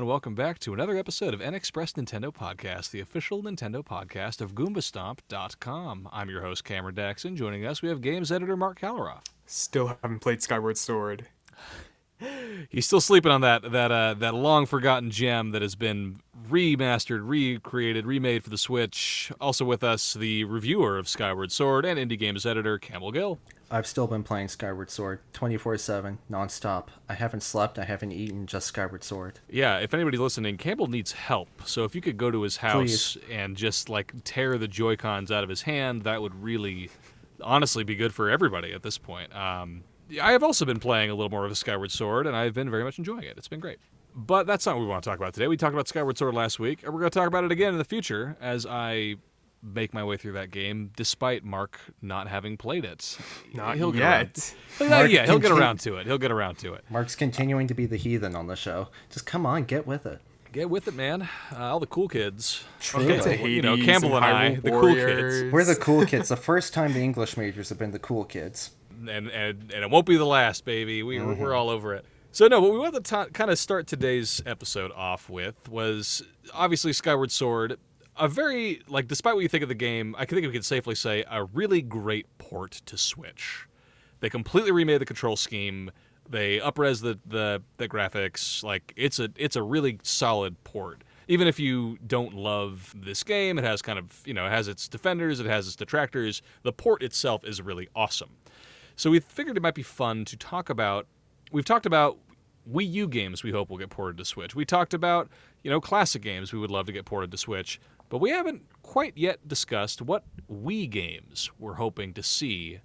everyone. Welcome back to another episode of NXpress Nintendo Podcast, the official Nintendo podcast of Goombastomp.com. I'm your host, Cameron Daxon. Joining us, we have games editor Mark Kalaroff. Still haven't played Skyward Sword. He's still sleeping on that long-forgotten gem that has been remastered, recreated, remade for the Switch. Also with us, the reviewer of Skyward Sword and indie games editor, Campbell Gill. I've still been playing Skyward Sword 24/7, nonstop. I haven't slept, I haven't eaten, just Skyward Sword. Yeah, if anybody's listening, Campbell needs help. So if you could go to his house and just, tear the Joy-Cons out of his hand, that would really, honestly, be good for everybody at this point. I have also been playing a little more of a Skyward Sword, and I've been very much enjoying it. It's been great. But that's not what we want to talk about today. We talked about Skyward Sword last week, and we're going to talk about it again in the future as I make my way through that game, despite Mark not having played it. He'll get around to it. Mark's continuing to be the heathen on the show. Just come on, get with it. Get with it, man. All the cool kids. Campbell and I, the cool kids. We're the cool kids. The first time the English majors have been the cool kids. And it won't be the last, baby. We're all over it. So, no, what we want to kind of start today's episode off with was, obviously, Skyward Sword. A very, despite what you think of the game, I think we could safely say a really great port to Switch. They completely remade the control scheme. They up-res the graphics. It's a really solid port. Even if you don't love this game, it has it has its defenders, it has its detractors. The port itself is really awesome. So we figured it might be fun to talk about. We've talked about Wii U games we hope will get ported to Switch. We talked about, classic games we would love to get ported to Switch. But we haven't quite yet discussed what Wii games we're hoping to see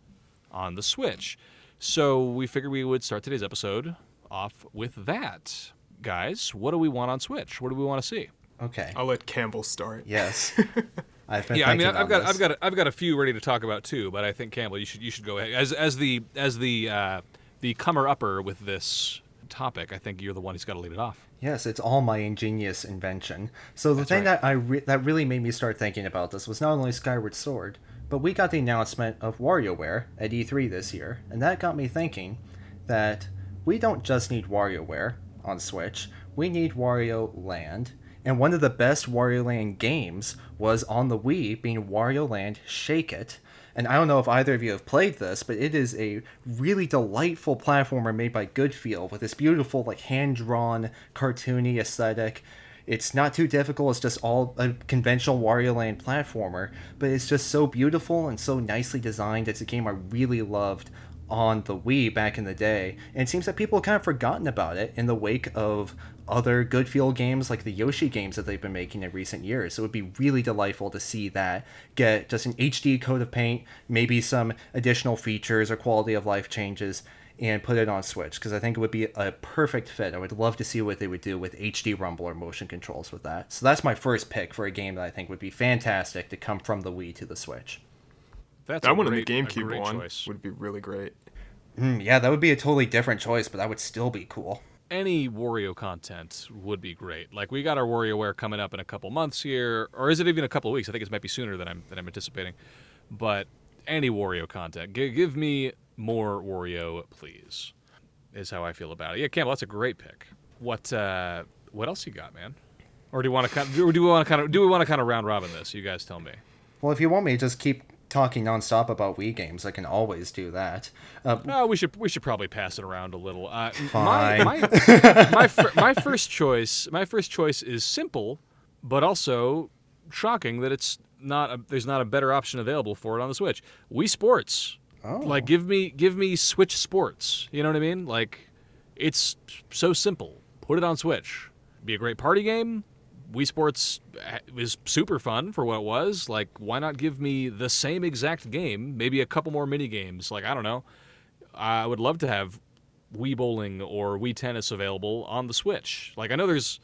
on the Switch. So we figured we would start today's episode off with that. Guys, what do we want on Switch? What do we want to see? Okay. I'll let Campbell start. Yes. I've got a few ready to talk about too, but I think Campbell, you should go ahead as the comer upper with this topic. I think you're the one who's got to lead it off. Yes, it's all my ingenious invention. So that really made me start thinking about this was not only Skyward Sword, but we got the announcement of WarioWare at E3 this year, and that got me thinking that we don't just need WarioWare on Switch. We need Wario Land. And one of the best Wario Land games was on the Wii, being Wario Land Shake It. And I don't know if either of you have played this, but it is a really delightful platformer made by Good Feel with this beautiful, hand-drawn, cartoony aesthetic. It's not too difficult. It's just all a conventional Wario Land platformer, but it's just so beautiful and so nicely designed. It's a game I really loved on the Wii back in the day, and it seems that people have kind of forgotten about it in the wake of other Good Feel games like the Yoshi games that they've been making in recent years. So it would be really delightful to see that get just an HD coat of paint, maybe some additional features or quality of life changes, and put it on Switch, because I think it would be a perfect fit. I would love to see what they would do with HD rumble or motion controls with that. So that's my first pick for a game that I think would be fantastic to come from the Wii to the Switch. That one in the GameCube one would be really great. Yeah, that would be a totally different choice, but that would still be cool. Any Wario content would be great. We got our WarioWare coming up in a couple months here, or is it even a couple weeks? I think it might be sooner than I'm anticipating. But any Wario content, give me more Wario, please, is how I feel about it. Yeah, Campbell, that's a great pick. What else you got, man? Or do we want to kind of round robin this? You guys tell me. Well, if you want me to just keep talking nonstop about Wii games, I can always do that. No, we should probably pass it around a little. Fine. My first choice is simple, but also shocking that it's not. There's not a better option available for it on the Switch. Wii Sports. Oh. Give me Switch Sports. You know what I mean? It's so simple. Put it on Switch. Be a great party game. Wii Sports is super fun for what it was. Why not give me the same exact game, maybe a couple more mini games? I don't know. I would love to have Wii Bowling or Wii Tennis available on the Switch. I know there's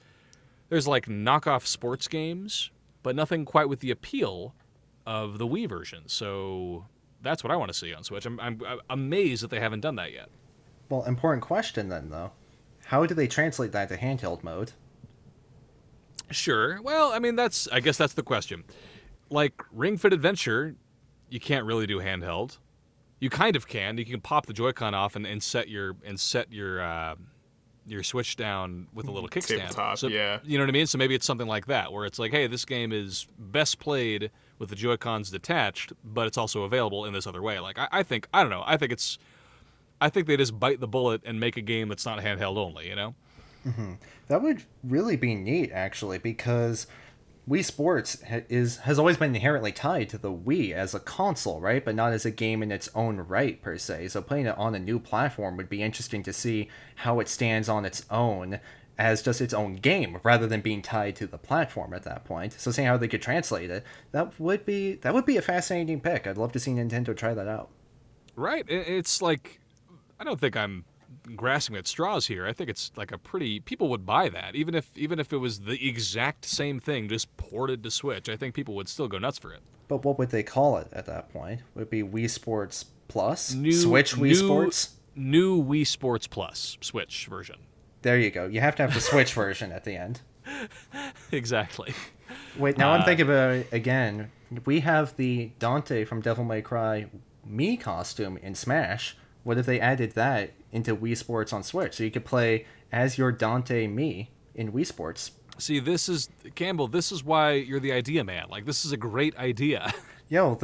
knockoff sports games, but nothing quite with the appeal of the Wii version. So that's what I want to see on Switch. I'm amazed that they haven't done that yet. Well, important question then, though. How do they translate that to handheld mode? Sure. Well, I guess that's the question. Ring Fit Adventure, you can't really do handheld. You kind of can. You can pop the Joy-Con off and set your your Switch down with a little kickstand. So, yeah. You know what I mean? So maybe it's something like that, where it's like, hey, this game is best played with the Joy-Cons detached, but it's also available in this other way. Like, I think they just bite the bullet and make a game that's not handheld only, you know? Mm-hmm. That would really be neat, actually, because Wii Sports has always been inherently tied to the Wii as a console, right? But not as a game in its own right, per se. So playing it on a new platform would be interesting to see how it stands on its own as just its own game, rather than being tied to the platform at that point. So seeing how they could translate it, that would be a fascinating pick. I'd love to see Nintendo try that out. Right. It's like, I don't think I'm grasping at straws here. I think it's like people would buy that, even if it was the exact same thing just ported to Switch. I think people would still go nuts for it. But what would they call it at that point? Would it be Wii Sports Plus? New Wii Sports Plus Switch version. There you go. You have to have the Switch version at the end. Exactly. Wait, now I'm thinking about it again. We have the Dante from Devil May Cry Mii costume in Smash. What if they added that into Wii Sports on Switch? So you could play as your Dante Mii in Wii Sports. See, this is why you're the idea man. Like, this is a great idea. Yo,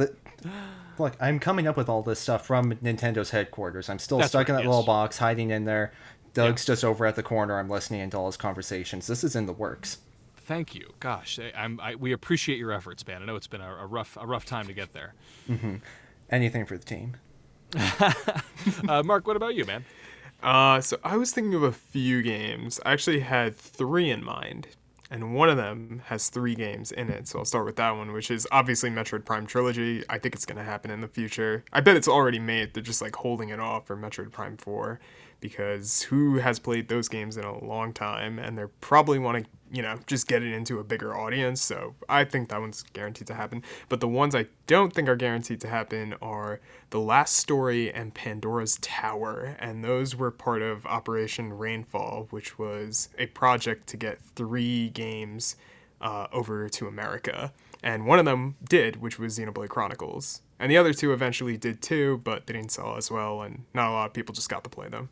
look, I'm coming up with all this stuff from Nintendo's headquarters. I'm still stuck in that little box, hiding in there. Doug's just over at the corner. I'm listening to all his conversations. This is in the works. Thank you. Gosh, we appreciate your efforts, man. I know it's been a rough time to get there. Mm-hmm. Anything for the team. Mark, what about you, man? So I was thinking of a few games. I actually had three in mind, and one of them has three games in it. So I'll start with that one, which is obviously Metroid Prime Trilogy. I think it's going to happen in the future. I bet it's already made. They're just like holding it off for Metroid Prime 4, because who has played those games in a long time, and they're probably want to, you know, just get it into a bigger audience. So I think that one's guaranteed to happen. But the ones I don't think are guaranteed to happen are The Last Story and Pandora's Tower. And those were part of Operation Rainfall, which was a project to get three games over to America. And one of them did, which was Xenoblade Chronicles. And the other two eventually did too, but they didn't sell as well, and not a lot of people just got to play them.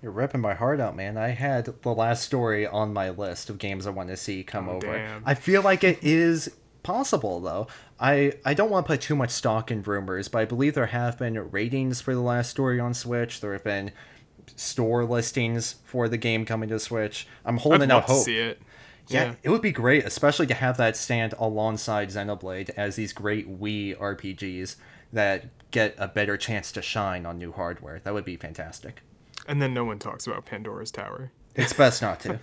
You're ripping my heart out, man. I had The Last Story on my list of games I want to see come over. Damn. I feel like it is possible, though. I don't want to put too much stock in rumors, but I believe there have been ratings for The Last Story on Switch. There have been store listings for the game coming to Switch. I'm holding out hope. I'd love to see it. Yeah, it would be great, especially to have that stand alongside Xenoblade as these great Wii RPGs that get a better chance to shine on new hardware. That would be fantastic. And then no one talks about Pandora's Tower. It's best not to.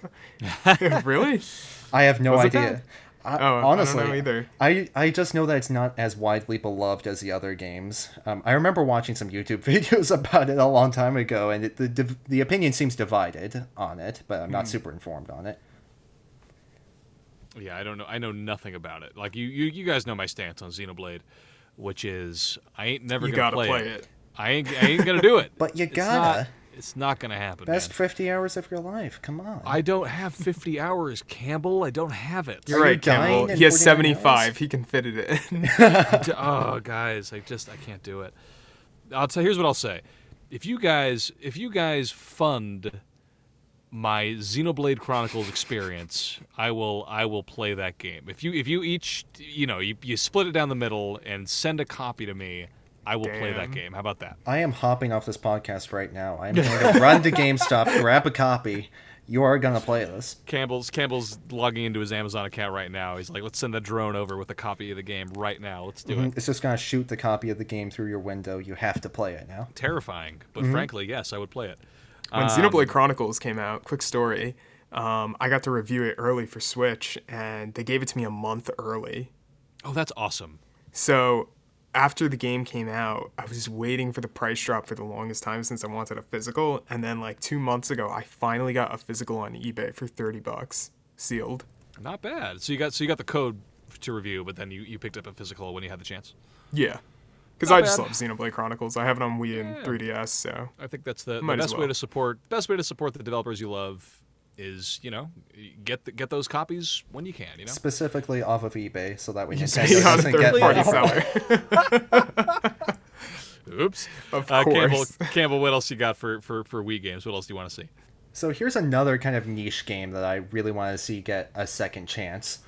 Really? I have no idea. Honestly, I don't know either. I just know that it's not as widely beloved as the other games. I remember watching some YouTube videos about it a long time ago, and the opinion seems divided on it, but I'm not super informed on it. Yeah, I don't know. I know nothing about it. Like, you guys know my stance on Xenoblade, which is I ain't never going to play it. I ain't going to do it. But you gotta. It's not going to happen. Best 50 hours of your life. Come on. I don't have 50 hours, Campbell. I don't have it. You're right, Campbell. He has 75. Hours? He can fit it in. Oh, guys, I can't do it. Here's what I'll say. If you guys fund my Xenoblade Chronicles experience, I will play that game. If you each, you know, you split it down the middle and send a copy to me, I will play that game. How about that? I am hopping off this podcast right now. I'm going to run to GameStop, grab a copy. You are going to play this. Campbell's logging into his Amazon account right now. He's like, let's send the drone over with a copy of the game right now. Let's do it. It's just going to shoot the copy of the game through your window. You have to play it now. Terrifying. But frankly, yes, I would play it. When Xenoblade Chronicles came out, quick story, I got to review it early for Switch, and they gave it to me a month early. Oh, that's awesome. So after the game came out, I was waiting for the price drop for the longest time since I wanted a physical, and then like 2 months ago, I finally got a physical on eBay for $30, sealed. Not bad. So you got the code to review, but then you picked up a physical when you had the chance? Yeah. Because I just love Xenoblade Chronicles. I have it on Wii and 3DS, so I think that's the best way to support. Best way to support the developers you love is, you know, get those copies when you can. You know, specifically off of eBay, so that way Nintendo doesn't get third-party seller. Oops. Of course. Campbell, what else you got for Wii games? What else do you want to see? So here's another kind of niche game that I really want to see get a second chance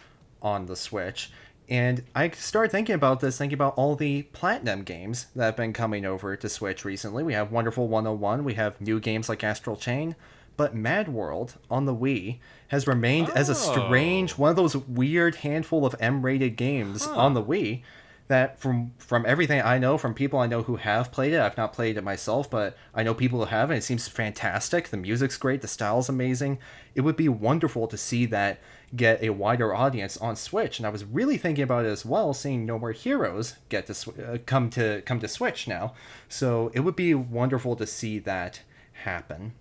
on the Switch. And I started thinking about this, thinking about all the Platinum games that have been coming over to Switch recently. We have Wonderful 101, we have new games like Astral Chain, but Mad World on the Wii has remained as a strange, one of those weird handful of M-rated games on the Wii that from everything I know, from people I know who have played it, I've not played it myself, but I know people who have, and it seems fantastic. The music's great, the style's amazing. It would be wonderful to see that get a wider audience on Switch. And I was really thinking about it as well, seeing No More Heroes get to come to Switch now. So it would be wonderful to see that happen.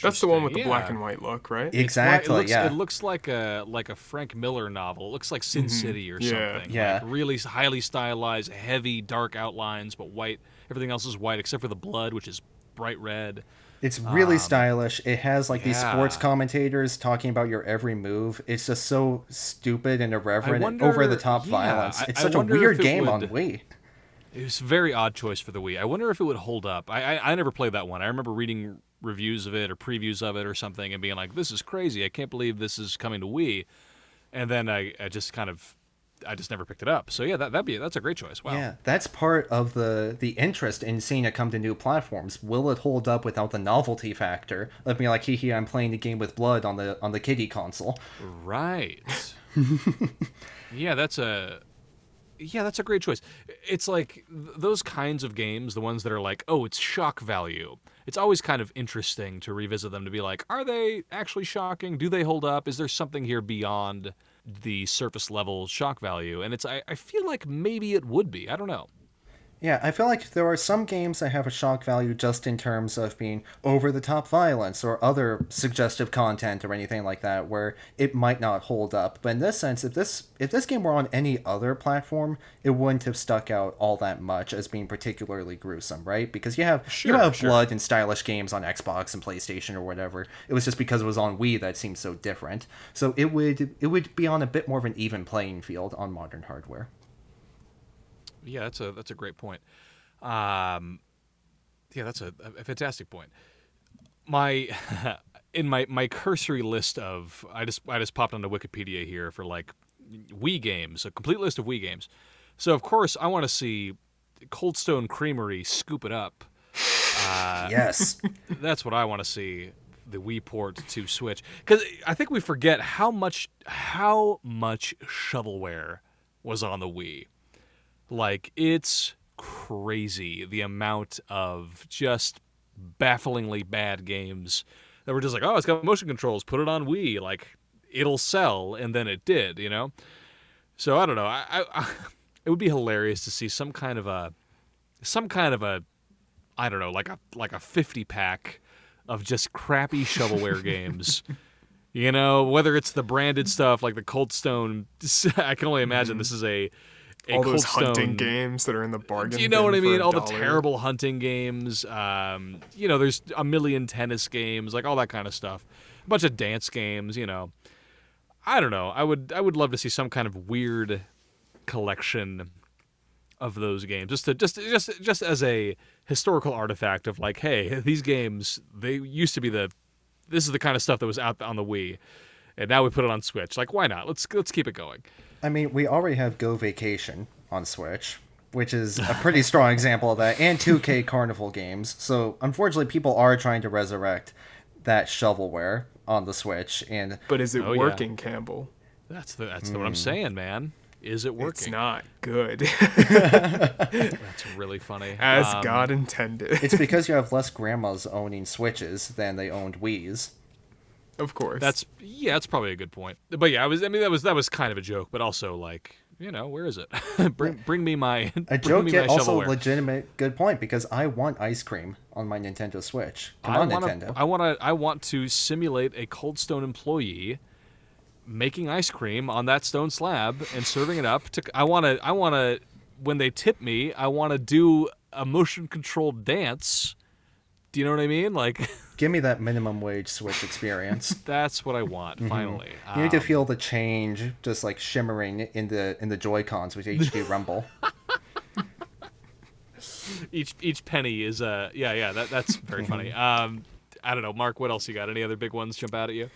That's the one with the black and white look, right? Exactly. It looks like a Frank Miller novel. It looks like Sin City or something. Yeah. Like really highly stylized, heavy, dark outlines, but white. Everything else is white except for the blood, which is bright red. It's really stylish. It has these sports commentators talking about your every move. It's just so stupid and irreverent and over-the-top violence. It's such a weird game on Wii. It was a very odd choice for the Wii. I wonder if it would hold up. I never played that one. I remember reading reviews of it or previews of it or something and being like, this is crazy, I can't believe this is coming to Wii, and then I just never picked it up. So yeah, that's a great choice. Wow. Yeah, that's part of the interest in seeing it come to new platforms. Will it hold up without the novelty factor of being like, hee, I'm playing the game with blood on the kiddie console, right? Yeah, that's a great choice. It's like those kinds of games, the ones that are like, oh, it's shock value. It's always kind of interesting to revisit them, to be like, are they actually shocking? Do they hold up? Is there something here beyond the surface level shock value? And I feel like maybe it would be. I don't know. Yeah, I feel like there are some games that have a shock value just in terms of being over-the-top violence or other suggestive content or anything like that, where it might not hold up. But in this sense, if this game were on any other platform, it wouldn't have stuck out all that much as being particularly gruesome, right? Because you have blood and stylish games on Xbox and PlayStation or whatever. It was just because it was on Wii that it seemed so different. So it would be on a bit more of an even playing field on modern hardware. Yeah, that's a great point. Yeah, that's a fantastic point. In my cursory list of, I just popped onto Wikipedia here for Wii games, a complete list of Wii games. So of course I want to see Cold Stone Creamery scoop it up. Yes, that's what I want to see. The Wii port to Switch, because I think we forget how much shovelware was on the Wii. Like, it's crazy the amount of just bafflingly bad games that were just like, oh, it's got motion controls, put it on Wii, like, it'll sell, and then it did, you know? So, I don't know. It would be hilarious to see some kind of a, I don't know, like a 50-pack of just crappy shovelware games. You know, whether it's the branded stuff, like the Cold Stone, I can only imagine this is all those hunting games that are in the bargain. Do you know what I mean? All the terrible hunting games. There's a million tennis games, like all that kind of stuff. A bunch of dance games. You know, I don't know. I would love to see some kind of weird collection of those games, just as a historical artifact of like, hey, these games, they used to be this is the kind of stuff that was out on the Wii, and now we put it on Switch. Like, why not? Let's keep it going. I mean, we already have Go Vacation on Switch, which is a pretty strong example of that, and 2K Carnival games. So, unfortunately, people are trying to resurrect that shovelware on the Switch. But is it working, yeah, Campbell? That's what I'm saying, man. Is it working? It's not good. That's really funny. As God intended. It's because you have less grandmas owning Switches than they owned Wiis. Of course. That's probably a good point. But yeah, that was kind of a joke, but also like, you know, where is it? bring me my a joke, yet also shovelware. Legitimate good point, because I want ice cream on my Nintendo Switch. Nintendo. I want to simulate a Cold Stone employee making ice cream on that stone slab and serving it up. I want to when they tip me, I want to do a motion controlled dance. Do you know what I mean? Like, give me that minimum wage Switch experience. That's what I want. Finally, you need to feel the change, just like shimmering in the Joy-Cons with HD Rumble. Each penny is yeah. That's very funny. I don't know, Mark, what else you got? Any other big ones jump out at you?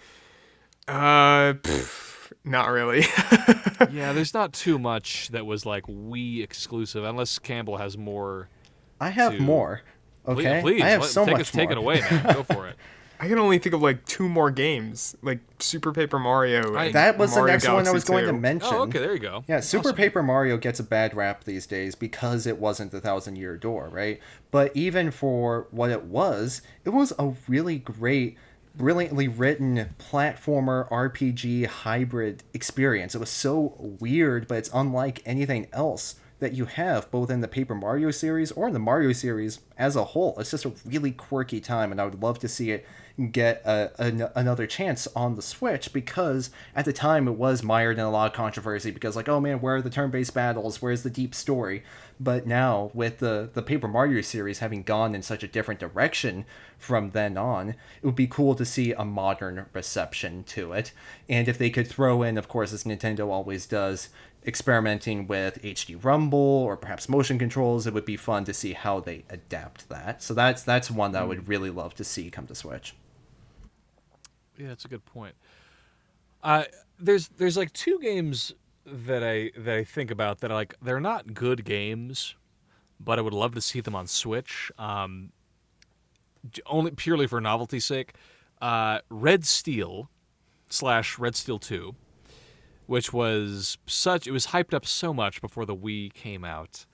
Not really. Yeah, there's not too much that was like Wii exclusive, unless Campbell has more. I have more. Okay, please. I have so much more. Take it away, man. Go for it. I can only think of like two more games, like Super Paper Mario. That was Mario the next Galaxy one I was going 2. To mention. Oh, okay, there you go. Yeah, Super Paper Mario gets a bad rap these days because it wasn't the Thousand-Year Door, right? But even for what it was a really great, brilliantly written platformer RPG hybrid experience. It was so weird, but it's unlike anything else that you have both in the Paper Mario series or in the Mario series as a whole. It's just a really quirky time, and I would love to see it get another chance on the Switch, because at the time it was mired in a lot of controversy because, like, oh man, where are the turn-based battles? Where's the deep story? But now with the Paper Mario series having gone in such a different direction from then on, it would be cool to see a modern reception to it. And if they could throw in, of course, as Nintendo always does, experimenting with HD Rumble or perhaps motion controls, it would be fun to see how they adapt that. So that's one that I would really love to see come to Switch. Yeah, that's a good point. There's like two games that I think about that are like, they're not good games, but I would love to see them on Switch, only purely for novelty's sake. Red Steel / Red Steel 2. Which was it was hyped up so much before the Wii came out.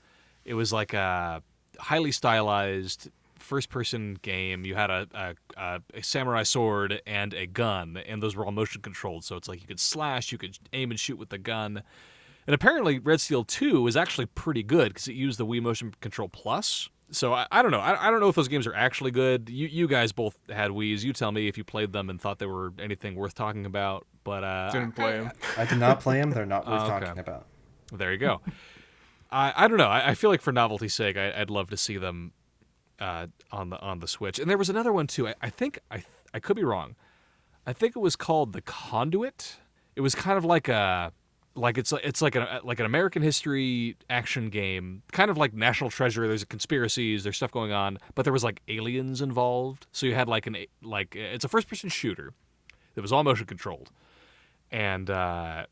It was like a highly stylized first-person game. You had a samurai sword and a gun, and those were all motion-controlled. So it's like you could slash, you could aim and shoot with the gun. And apparently Red Steel 2 was actually pretty good because it used the Wii Motion Control Plus. So I don't know. I don't know if those games are actually good. You guys both had Wiis. You tell me if you played them and thought they were anything worth talking about. But didn't play them. I did not play them. They're not worth talking about. There you go. I don't know. I feel like for novelty's sake, I'd love to see them on the Switch. And there was another one too. I think I could be wrong. I think it was called The Conduit. It was kind of like a it's like an American history action game, kind of like National Treasure. There's conspiracies. There's stuff going on, but there was like aliens involved. So you had like it's a first person shooter. It was all motion controlled. And I'm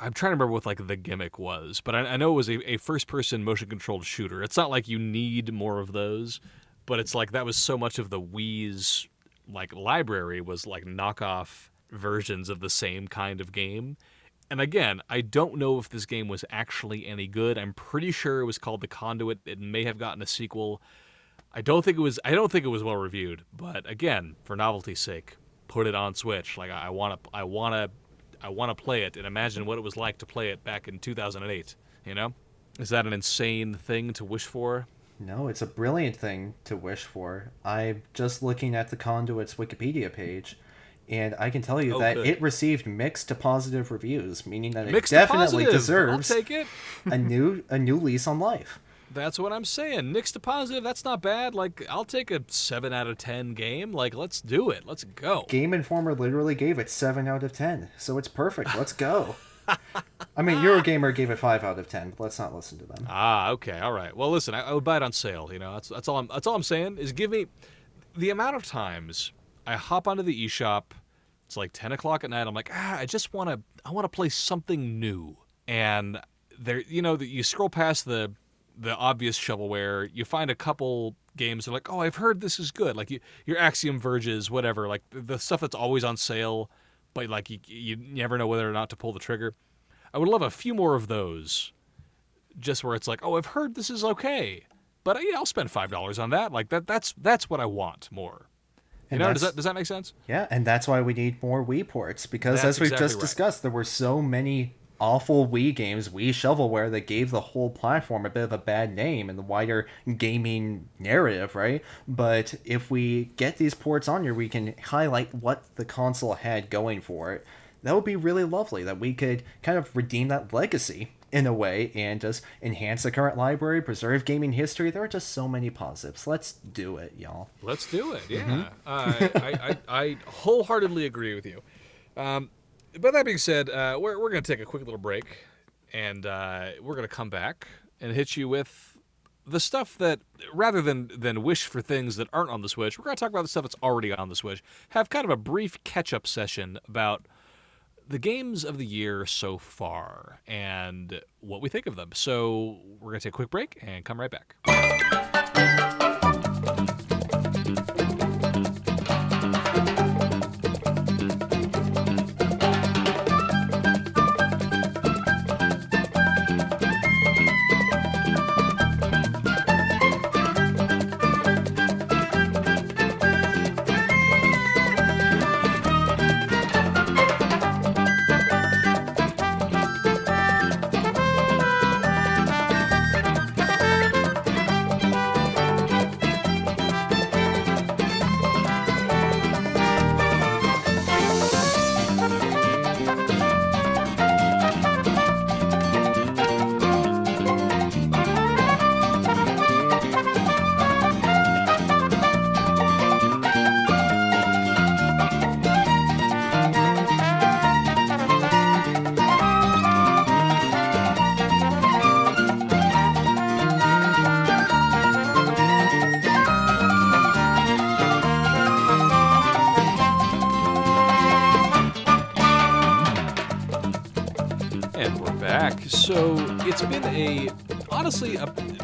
trying to remember what like the gimmick was, but I know it was a first-person motion-controlled shooter. It's not like you need more of those, but it's like that was so much of the Wii's like library was like knockoff versions of the same kind of game. And again, I don't know if this game was actually any good. I'm pretty sure it was called The Conduit. It may have gotten a sequel. I don't think it was well reviewed. But again, for novelty's sake, put it on Switch. Like I want to play it and imagine what it was like to play it back in 2008, you know? Is that an insane thing to wish for? No, it's a brilliant thing to wish for. I'm just looking at The Conduit's Wikipedia page, and I can tell you that good. It received mixed to positive reviews, meaning that it definitely deserves a new lease on life. That's what I'm saying. Mixed to positive, that's not bad. Like, I'll take a 7 out of 10 game. Like, let's do it. Let's go. Game Informer literally gave it 7 out of 10. So it's perfect. Let's go. I mean, Eurogamer gave it 5 out of 10, but let's not listen to them. Ah, okay. All right. Well, listen, I would buy it on sale, you know. That's all I'm saying is give me the amount of times I hop onto the eShop. It's like 10 o'clock at night. I'm like, I want to play something new. And there, you know, you scroll past the obvious shovelware, you find a couple games that are like, oh, I've heard this is good. Like your Axiom Verges, whatever, like the stuff that's always on sale, but like you never know whether or not to pull the trigger. I would love a few more of those, just where it's like, oh, I've heard this is okay, but yeah, I'll spend $5 on that. Like that's what I want more. And you know, does that make sense? Yeah, and that's why we need more Wii ports, because that's as we've exactly just right. discussed, there were so many awful Wii games, Wii shovelware, that gave the whole platform a bit of a bad name in the wider gaming narrative, right? But if we get these ports on here, we can highlight what the console had going for it. That would be really lovely, that we could kind of redeem that legacy in a way and just enhance the current library, preserve gaming history. There are just so many positives. Let's do it, y'all. Let's do it, yeah. Mm-hmm. I wholeheartedly agree with you. But that being said, we're going to take a quick little break, and we're going to come back and hit you with the stuff that, rather than wish for things that aren't on the Switch, we're going to talk about the stuff that's already on the Switch, have kind of a brief catch-up session about the games of the year so far and what we think of them. So we're going to take a quick break and come right back.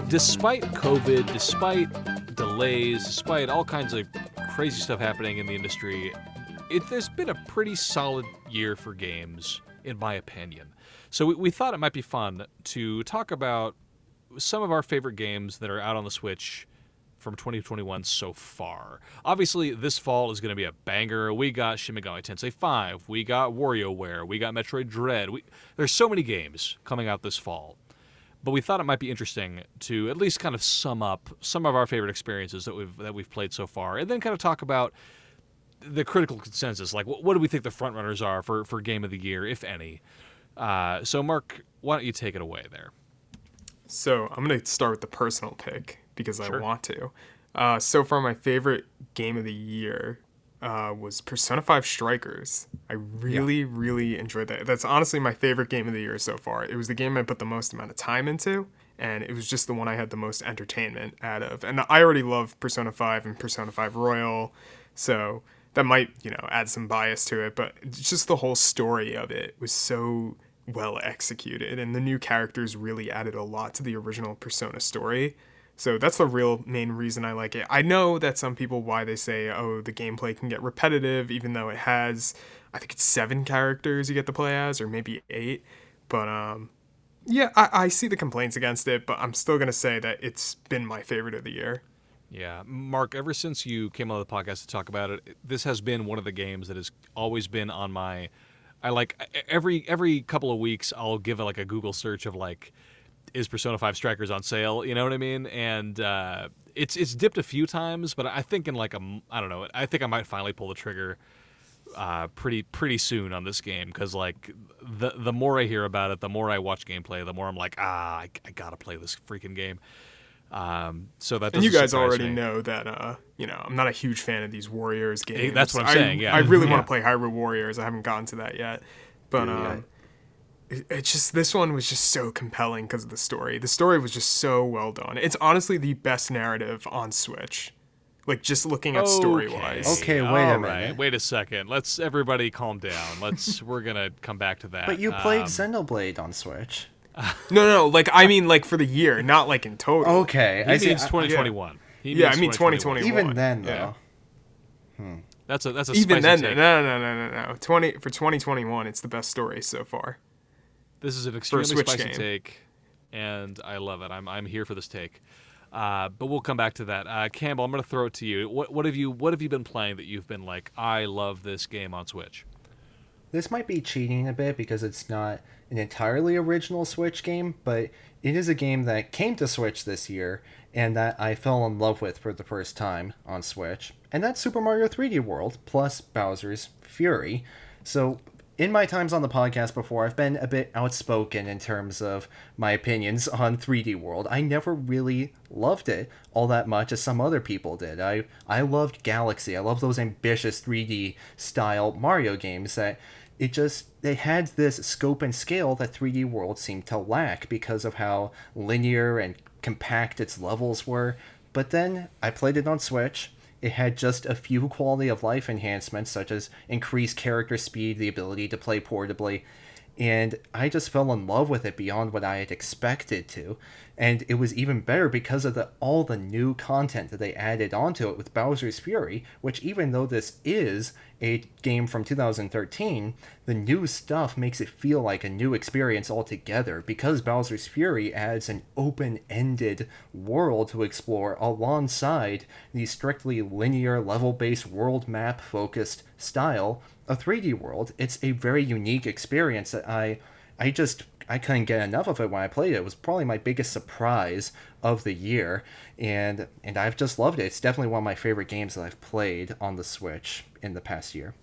Despite COVID, despite delays, despite all kinds of crazy stuff happening in the industry, there's been a pretty solid year for games, in my opinion. So we thought it might be fun to talk about some of our favorite games that are out on the Switch from 2021 so far. Obviously, this fall is going to be a banger. We got Shin Megami Tensei 5. We got WarioWare. We got Metroid Dread. There's so many games coming out this fall. But we thought it might be interesting to at least kind of sum up some of our favorite experiences that we've played so far, and then kind of talk about the critical consensus, like what do we think the frontrunners are for Game of the Year, if any. So, Mark, why don't you take it away there? So I'm going to start with the personal pick because I want to. So far, my favorite Game of the Year was Persona 5 Strikers. I really enjoyed that. That's honestly my favorite game of the year so far. It was the game I put the most amount of time into, and it was just the one I had the most entertainment out of. And I already love Persona 5 and Persona 5 Royal, so that might, add some bias to it, but just the whole story of it was so well executed, and the new characters really added a lot to the original Persona story. So that's the real main reason I like it. I know that some people, why they say, oh, the gameplay can get repetitive, even though it has, I think it's 7 characters you get to play as, or maybe 8. But I see the complaints against it, but I'm still going to say that it's been my favorite of the year. Yeah. Mark, ever since you came on the podcast to talk about it, this has been one of the games that has always been on my, I like, every couple of weeks, I'll give it like a Google search of like, is Persona 5 Strikers on sale? You know what I mean? And it's dipped a few times, but I think I think I might finally pull the trigger pretty soon on this game, because like the more I hear about it, the more I watch gameplay, the more I'm like, I gotta play this freaking game. So that doesn't surprise me. And you guys already know that I'm not a huge fan of these Warriors games. That's what I'm saying. Yeah, I really want to play Hyrule Warriors. I haven't gotten to that yet, but. It's just, this one was just so compelling because of the story. The story was just so well done. It's honestly the best narrative on Switch. Like, just looking at story-wise. Okay, wait a minute. Wait a second. Let's, everybody calm down. We're going to come back to that. But you played Xenoblade on Switch. No. Like, I mean, like, for the year, not like in total. Okay. He means 2021. Yeah, I mean 2021. Even then, though. Yeah. That's a even then, take. No. For 2021, it's the best story so far. This is an extremely spicy take, and I love it. I'm here for this take, but we'll come back to that. Campbell, I'm going to throw it to you. What have you been playing that you've been like, I love this game on Switch? This might be cheating a bit because it's not an entirely original Switch game, but it is a game that came to Switch this year and that I fell in love with for the first time on Switch, and that's Super Mario 3D World plus Bowser's Fury. So, in my times on the podcast before, I've been a bit outspoken in terms of my opinions on 3D World. I never really loved it all that much as some other people did. I loved Galaxy. I loved those ambitious 3D style Mario games that they had this scope and scale that 3D World seemed to lack because of how linear and compact its levels were, but then I played it on Switch. It had just a few quality of life enhancements, such as increased character speed, the ability to play portably, and I just fell in love with it beyond what I had expected to. And it was even better because of all the new content that they added onto it with Bowser's Fury, which even though this is a game from 2013, the new stuff makes it feel like a new experience altogether, because Bowser's Fury adds an open-ended world to explore alongside the strictly linear, level-based, world map-focused style of 3D World. It's a very unique experience that I couldn't get enough of it when I played it. It was probably my biggest surprise of the year, and I've just loved it. It's definitely one of my favorite games that I've played on the Switch in the past year.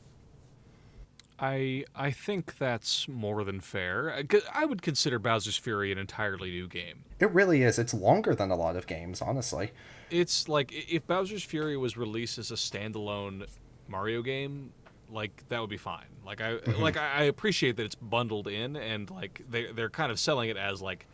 I think that's more than fair. I would consider Bowser's Fury an entirely new game. It really is. It's longer than a lot of games, honestly. It's like, if Bowser's Fury was released as a standalone Mario game, like, that would be fine. Like, I appreciate that it's bundled in, and like they're kind of selling it as like,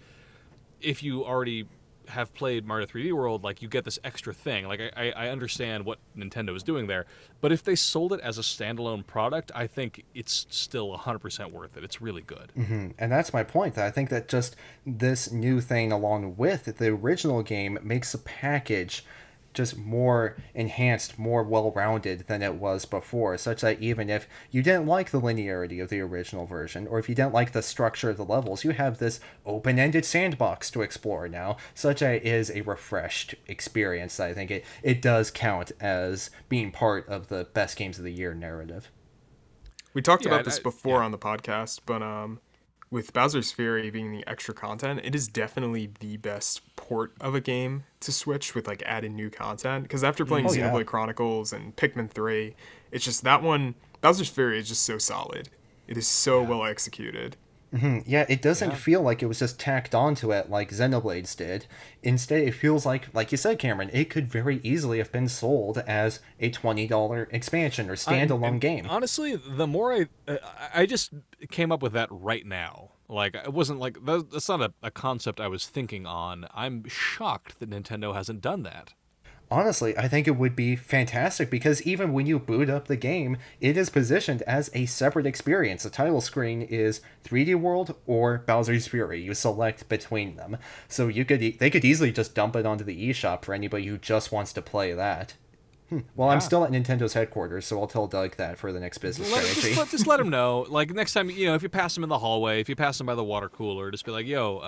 if you already have played Mario 3D World, like, you get this extra thing. Like, I understand what Nintendo is doing there, but if they sold it as a standalone product, I think it's still 100% worth it. It's really good. Mm-hmm. And that's my point. I think that just this new thing, along with the original game, makes the package just more enhanced, more well-rounded than it was before, such that even if you didn't like the linearity of the original version, or if you didn't like the structure of the levels, you have this open-ended sandbox to explore now, such that it is a refreshed experience. I think it does count as being part of the best games of the year narrative. We talked about this before on the podcast, but with Bowser's Fury being the extra content, it is definitely the best port of a game to Switch with, like, added new content. Because after playing Xenoblade Chronicles and Pikmin 3, it's just that one, Bowser's Fury is just so solid. It is so well executed. Mm-hmm. Yeah, it doesn't feel like it was just tacked onto it like Xenoblades did. Instead, it feels like you said, Cameron, it could very easily have been sold as a $20 expansion or standalone game. Honestly, the more I just came up with that right now. Like, it wasn't like, that's not a concept I was thinking on. I'm shocked that Nintendo hasn't done that. Honestly, I think it would be fantastic, because even when you boot up the game, it is positioned as a separate experience. The title screen is 3D World or Bowser's Fury. You select between them. So they could easily just dump it onto the eShop for anybody who just wants to play that. Well, I'm still at Nintendo's headquarters, so I'll tell Doug that for the next business strategy. Just let him know. Like, next time, you know, if you pass him in the hallway, if you pass him by the water cooler, just be like, yo,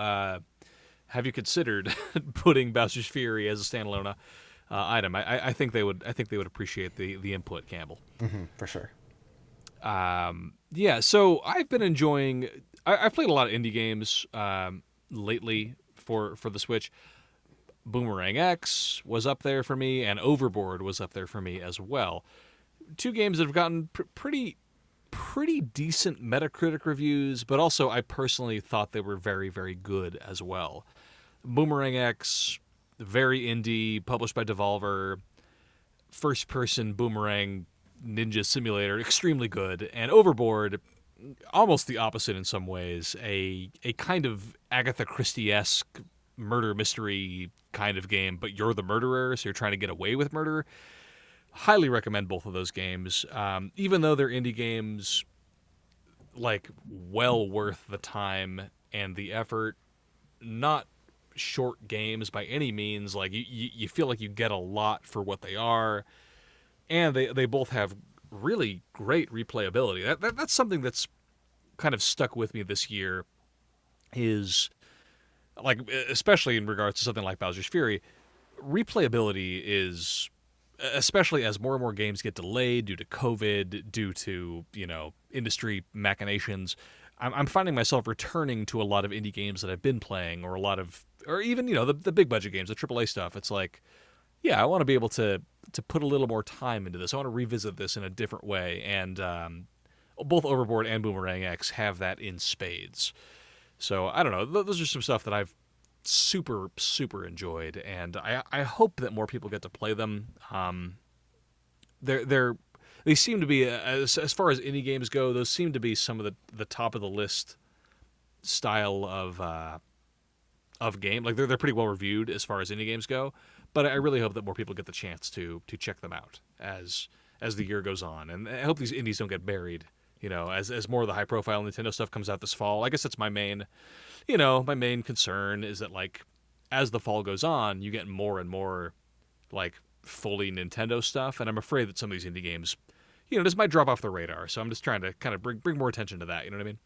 have you considered putting Bowser's Fury as a standalone item? I think they would appreciate the input, Campbell. Mm-hmm, for sure. So I've been enjoying. I've played a lot of indie games lately for the Switch. Boomerang X was up there for me, and Overboard was up there for me as well. Two games that have gotten pretty decent Metacritic reviews, but also I personally thought they were very, very good as well. Boomerang X, very indie, published by Devolver, first-person boomerang ninja simulator, extremely good. And Overboard, almost the opposite in some ways, a kind of Agatha Christie-esque murder mystery kind of game, but you're the murderer, so you're trying to get away with murder. Highly recommend both of those games. Even though they're indie games, like, well worth the time and the effort. Not short games by any means. Like, you feel like you get a lot for what they are, and they both have really great replayability. That's something that's kind of stuck with me this year, is like, especially in regards to something like Bowser's Fury, replayability is, especially as more and more games get delayed due to COVID, due to, you know, industry machinations, I'm finding myself returning to a lot of indie games that I've been playing, or even, you know, the big budget games, the AAA stuff. It's like, yeah, I want to be able to put a little more time into this. I want to revisit this in a different way. And both Overboard and Boomerang X have that in spades. So I don't know. Those are some stuff that I've super, super enjoyed. And I hope that more people get to play them. They seem to be, as far as indie games go, those seem to be some of the top of the list style of of game. Like they're pretty well reviewed as far as indie games go, but I really hope that more people get the chance to check them out as the year goes on. And I hope these indies don't get buried, you know, as more of the high profile Nintendo stuff comes out this fall. I guess that's my main, you know, my main concern is that like as the fall goes on, you get more and more like fully Nintendo stuff, and I'm afraid that some of these indie games, you know, this might drop off the radar. So I'm just trying to kind of bring more attention to that, you know what I mean?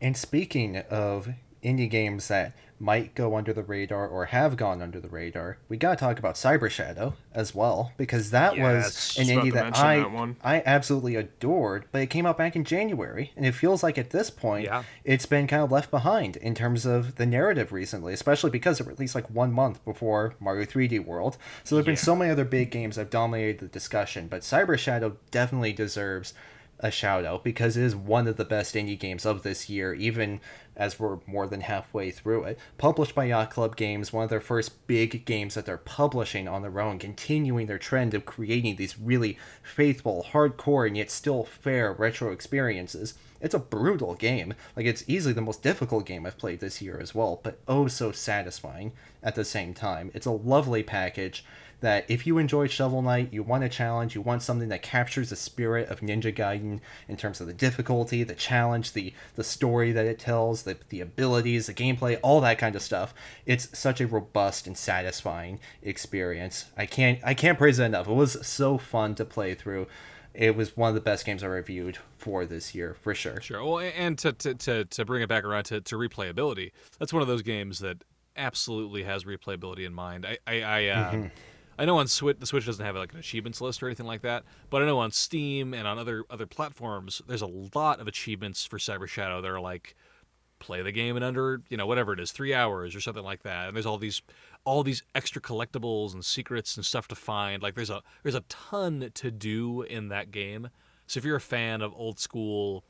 And speaking of indie games that might go under the radar or have gone under the radar, we gotta talk about Cyber Shadow as well, because that was an indie that I absolutely adored, but it came out back in January, and it feels like at this point it's been kind of left behind in terms of the narrative recently, especially because it released like 1 month before Mario 3D World. So there have been so many other big games that have dominated the discussion, but Cyber Shadow definitely deserves a shout out because it is one of the best indie games of this year, even as we're more than halfway through it. Published by Yacht Club Games, one of their first big games that they're publishing on their own, continuing their trend of creating these really faithful, hardcore, and yet still fair retro experiences. It's a brutal game. Like, it's easily the most difficult game I've played this year as well, but oh so satisfying at the same time. It's a lovely package that if you enjoy Shovel Knight, you want a challenge, you want something that captures the spirit of Ninja Gaiden in terms of the difficulty, the challenge, the story that it tells, the abilities, the gameplay, all that kind of stuff. It's such a robust and satisfying experience. I can't praise it enough. It was so fun to play through. It was one of the best games I reviewed for this year, for sure. Sure. Well, and to bring it back around to replayability, that's one of those games that absolutely has replayability in mind. I know on Switch, the Switch doesn't have like an achievements list or anything like that, but I know on Steam and on other platforms, there's a lot of achievements for Cyber Shadow that are like, play the game in under, you know, whatever it is, 3 hours or something like that. And there's all these extra collectibles and secrets and stuff to find. Like there's a ton to do in that game. So if you're a fan of old school,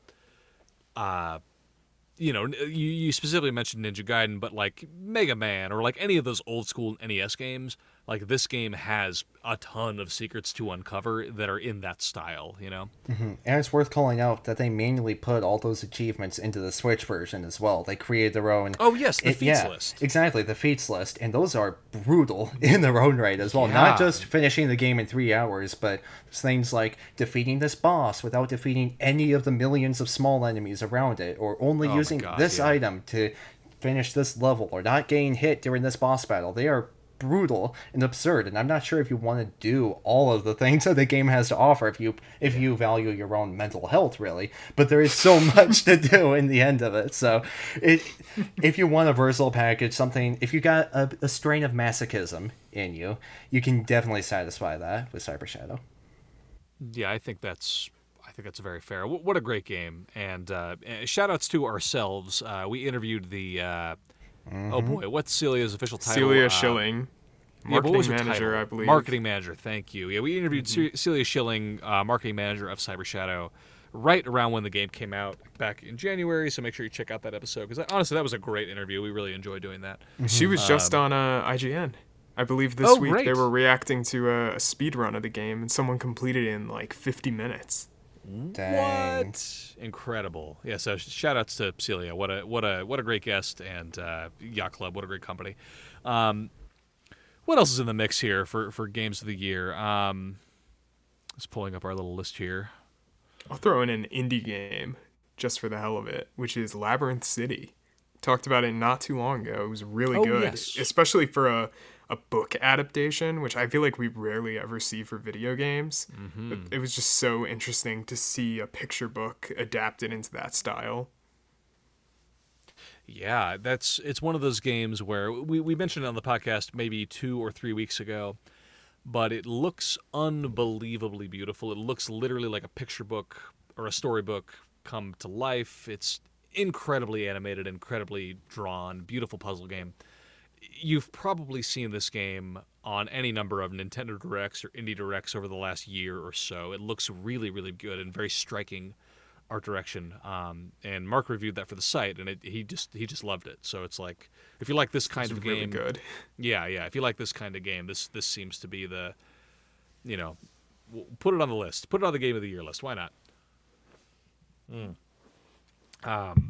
you know, you specifically mentioned Ninja Gaiden, but like Mega Man or like any of those old school NES games, like this game has a ton of secrets to uncover that are in that style, you know? Mm-hmm. And it's worth calling out that they manually put all those achievements into the Switch version as well. They created their own... Oh, yes, the feats list. Exactly, the feats list. And those are brutal in their own right as well. Yeah. Not just finishing the game in 3 hours, but things like defeating this boss without defeating any of the millions of small enemies around it, or only using this item to finish this level, or not getting hit during this boss battle. They are brutal and absurd, and I'm not sure if you want to do all of the things that the game has to offer if you value your own mental health, really. But there is so much to do in the end of it. So if you want a versatile package, something, if you got a strain of masochism in you, you can definitely satisfy that with Cyber Shadow. Yeah, I think that's very fair. What a great game. And shout outs to ourselves. We interviewed the oh boy, what's Celia's official title? Celia Schilling, marketing manager, I believe. Marketing manager, thank you. Yeah, we interviewed Celia Schilling, marketing manager of Cyber Shadow, right around when the game came out back in January, so make sure you check out that episode, because honestly, that was a great interview. We really enjoyed doing that. Mm-hmm. She was just on IGN. I believe this week they were reacting to a speed run of the game, and someone completed it in like 50 minutes. Dang. What? Incredible. Yeah, so shout outs to Celia. What a great guest, and Yacht Club, what a great company. What else is in the mix here for games of the year? Just pulling up our little list here. I'll throw in an indie game just for the hell of it, which is Labyrinth City. Talked about it not too long ago. It was really good, especially for a book adaptation, which I feel like we rarely ever see for video games. Mm-hmm. But it was just so interesting to see a picture book adapted into that style. Yeah, it's one of those games where we mentioned it on the podcast maybe 2 or 3 weeks ago, but it looks unbelievably beautiful. It looks literally like a picture book or a storybook come to life. It's incredibly animated, incredibly drawn, beautiful puzzle game. You've probably seen this game on any number of Nintendo Directs or Indie Directs over the last year or so. It looks really, really good and very striking art direction. And Mark reviewed that for the site, and he just loved it. So it's like, if you like this kind of game, really good. Yeah. If you like this kind of game, this seems to be the, you know, put it on the list. Put it on the Game of the Year list. Why not?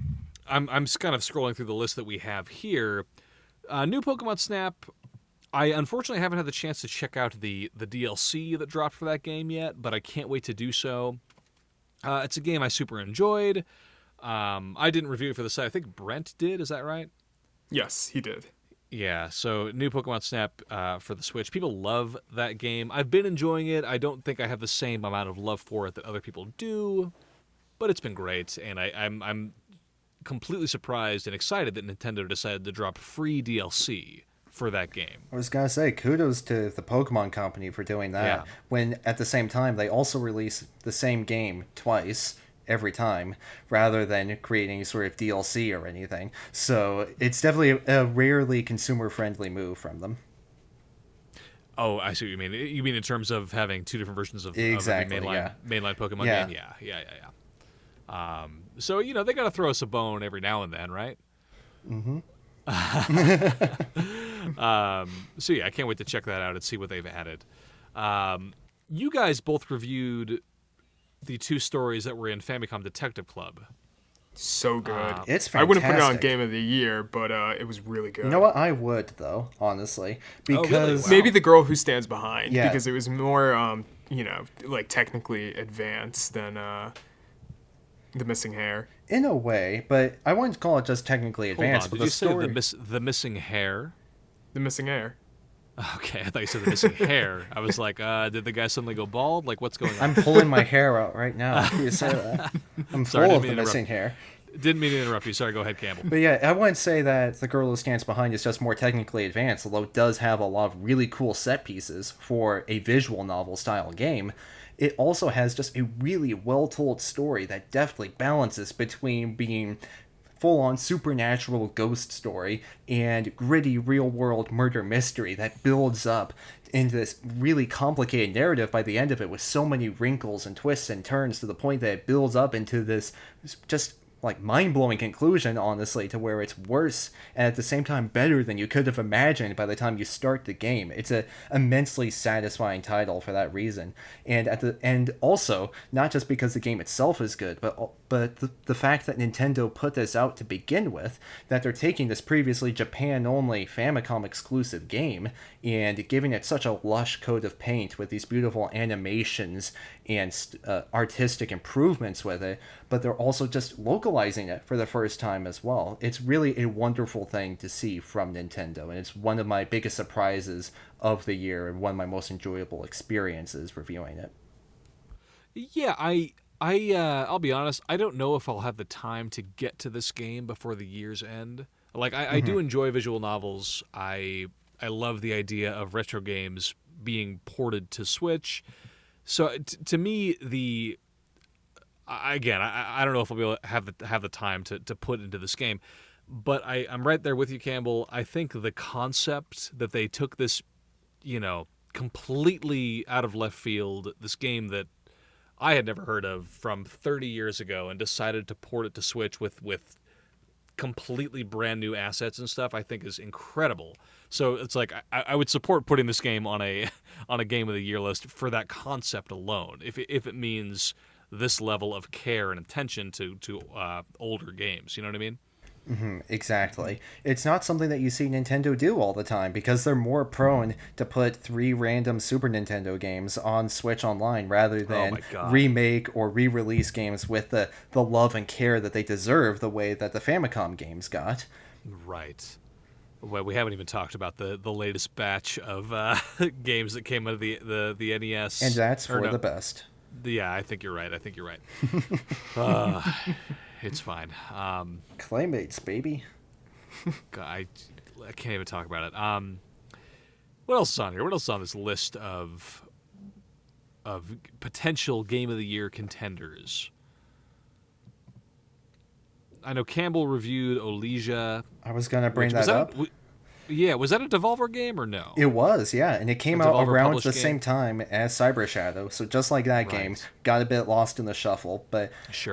I'm kind of scrolling through the list that we have here. New Pokemon Snap, I unfortunately haven't had the chance to check out the DLC that dropped for that game yet, but I can't wait to do so. It's a game I super enjoyed. I didn't review it for the site. I think Brent did. Is that right? Yes, he did. Yeah, so New Pokemon Snap for the Switch. People love that game. I've been enjoying it. I don't think I have the same amount of love for it that other people do, but it's been great, and I'm completely surprised and excited that Nintendo decided to drop free DLC for that game. I was going to say, kudos to the Pokemon Company for doing that, yeah. When at the same time they also release the same game twice every time, rather than creating sort of DLC or anything. So it's definitely a rarely consumer-friendly move from them. Oh, I see what you mean. You mean in terms of having two different versions of, exactly, of the mainline Pokemon game? Yeah. So, you know, they got to throw us a bone every now and then, right? Mm-hmm. So, yeah, I can't wait to check that out and see what they've added. You guys both reviewed the two stories that were in Famicom Detective Club. So good. It's fantastic. I wouldn't put it on Game of the Year, but it was really good. You know what? I would, though, honestly. Because maybe The Girl Who Stands Behind, because it was more, you know, like technically advanced than The Missing Hair. In a way, but I wouldn't call it just technically advanced. Hold on, did you say The Missing Hair? The Missing Hair. Okay, I thought you said The Missing Hair. I was like, did the guy suddenly go bald? Like, what's going on? I'm pulling my hair out right now. You say that. I'm sorry, full of The Missing Hair. Didn't mean to interrupt you. Sorry, go ahead, Campbell. But yeah, I wouldn't say that The Girl Who Stands Behind is just more technically advanced, although it does have a lot of really cool set pieces for a visual novel-style game. It also has just a really well-told story that deftly balances between being full-on supernatural ghost story and gritty real-world murder mystery that builds up into this really complicated narrative by the end of it with so many wrinkles and twists and turns, to the point that it builds up into this just like mind-blowing conclusion, honestly, to where it's worse and at the same time better than you could have imagined by the time you start the game. It's an immensely satisfying title for that reason, and at the end also not just because the game itself is good, but the fact that Nintendo put this out to begin with, that they're taking this previously Japan-only Famicom exclusive game and giving it such a lush coat of paint with these beautiful animations and artistic improvements with it, but they're also just localizing it for the first time as well. It's really a wonderful thing to see from Nintendo, and it's one of my biggest surprises of the year and one of my most enjoyable experiences reviewing it. Yeah, I'll be honest, I don't know if I'll have the time to get to this game before the year's end. Like, I do enjoy visual novels. I love the idea of retro games being ported to Switch. So to me, I don't know if I'll be able to have the time to put into this game, but I'm right there with you, Campbell. I think the concept that they took this, you know, completely out of left field, this game that I had never heard of from 30 years ago, and decided to port it to Switch with completely brand new assets and stuff, I think is incredible. So it's like I would support putting this game on a Game of the Year list for that concept alone, if it means this level of care and attention to older games. You know what I mean? Mm-hmm, exactly. It's not something that you see Nintendo do all the time, because they're more prone to put 3 random Super Nintendo games on Switch Online rather than remake or re-release games with the love and care that they deserve, the way that the Famicom games got. Right. Well, we haven't even talked about the latest batch of games that came out of the NES. And that's for the best. Yeah, I think you're right. It's fine. Claymates, baby. God, I can't even talk about it. What else is on here? What else is on this list of potential Game of the Year contenders? I know Campbell reviewed Olesia. I was going to bring that up. Yeah, was that a Devolver game or no? It was, yeah, and it came out around the same time as Cyber Shadow, so just like that game, got a bit lost in the shuffle, but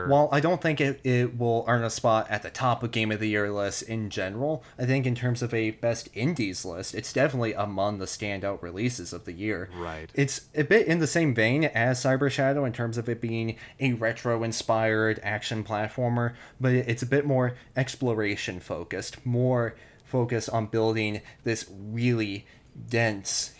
while I don't think it will earn a spot at the top of Game of the Year lists in general, I think in terms of a Best Indies list, it's definitely among the standout releases of the year. Right. It's a bit in the same vein as Cyber Shadow in terms of it being a retro-inspired action platformer, but it's a bit more exploration-focused, more focused on building this really dense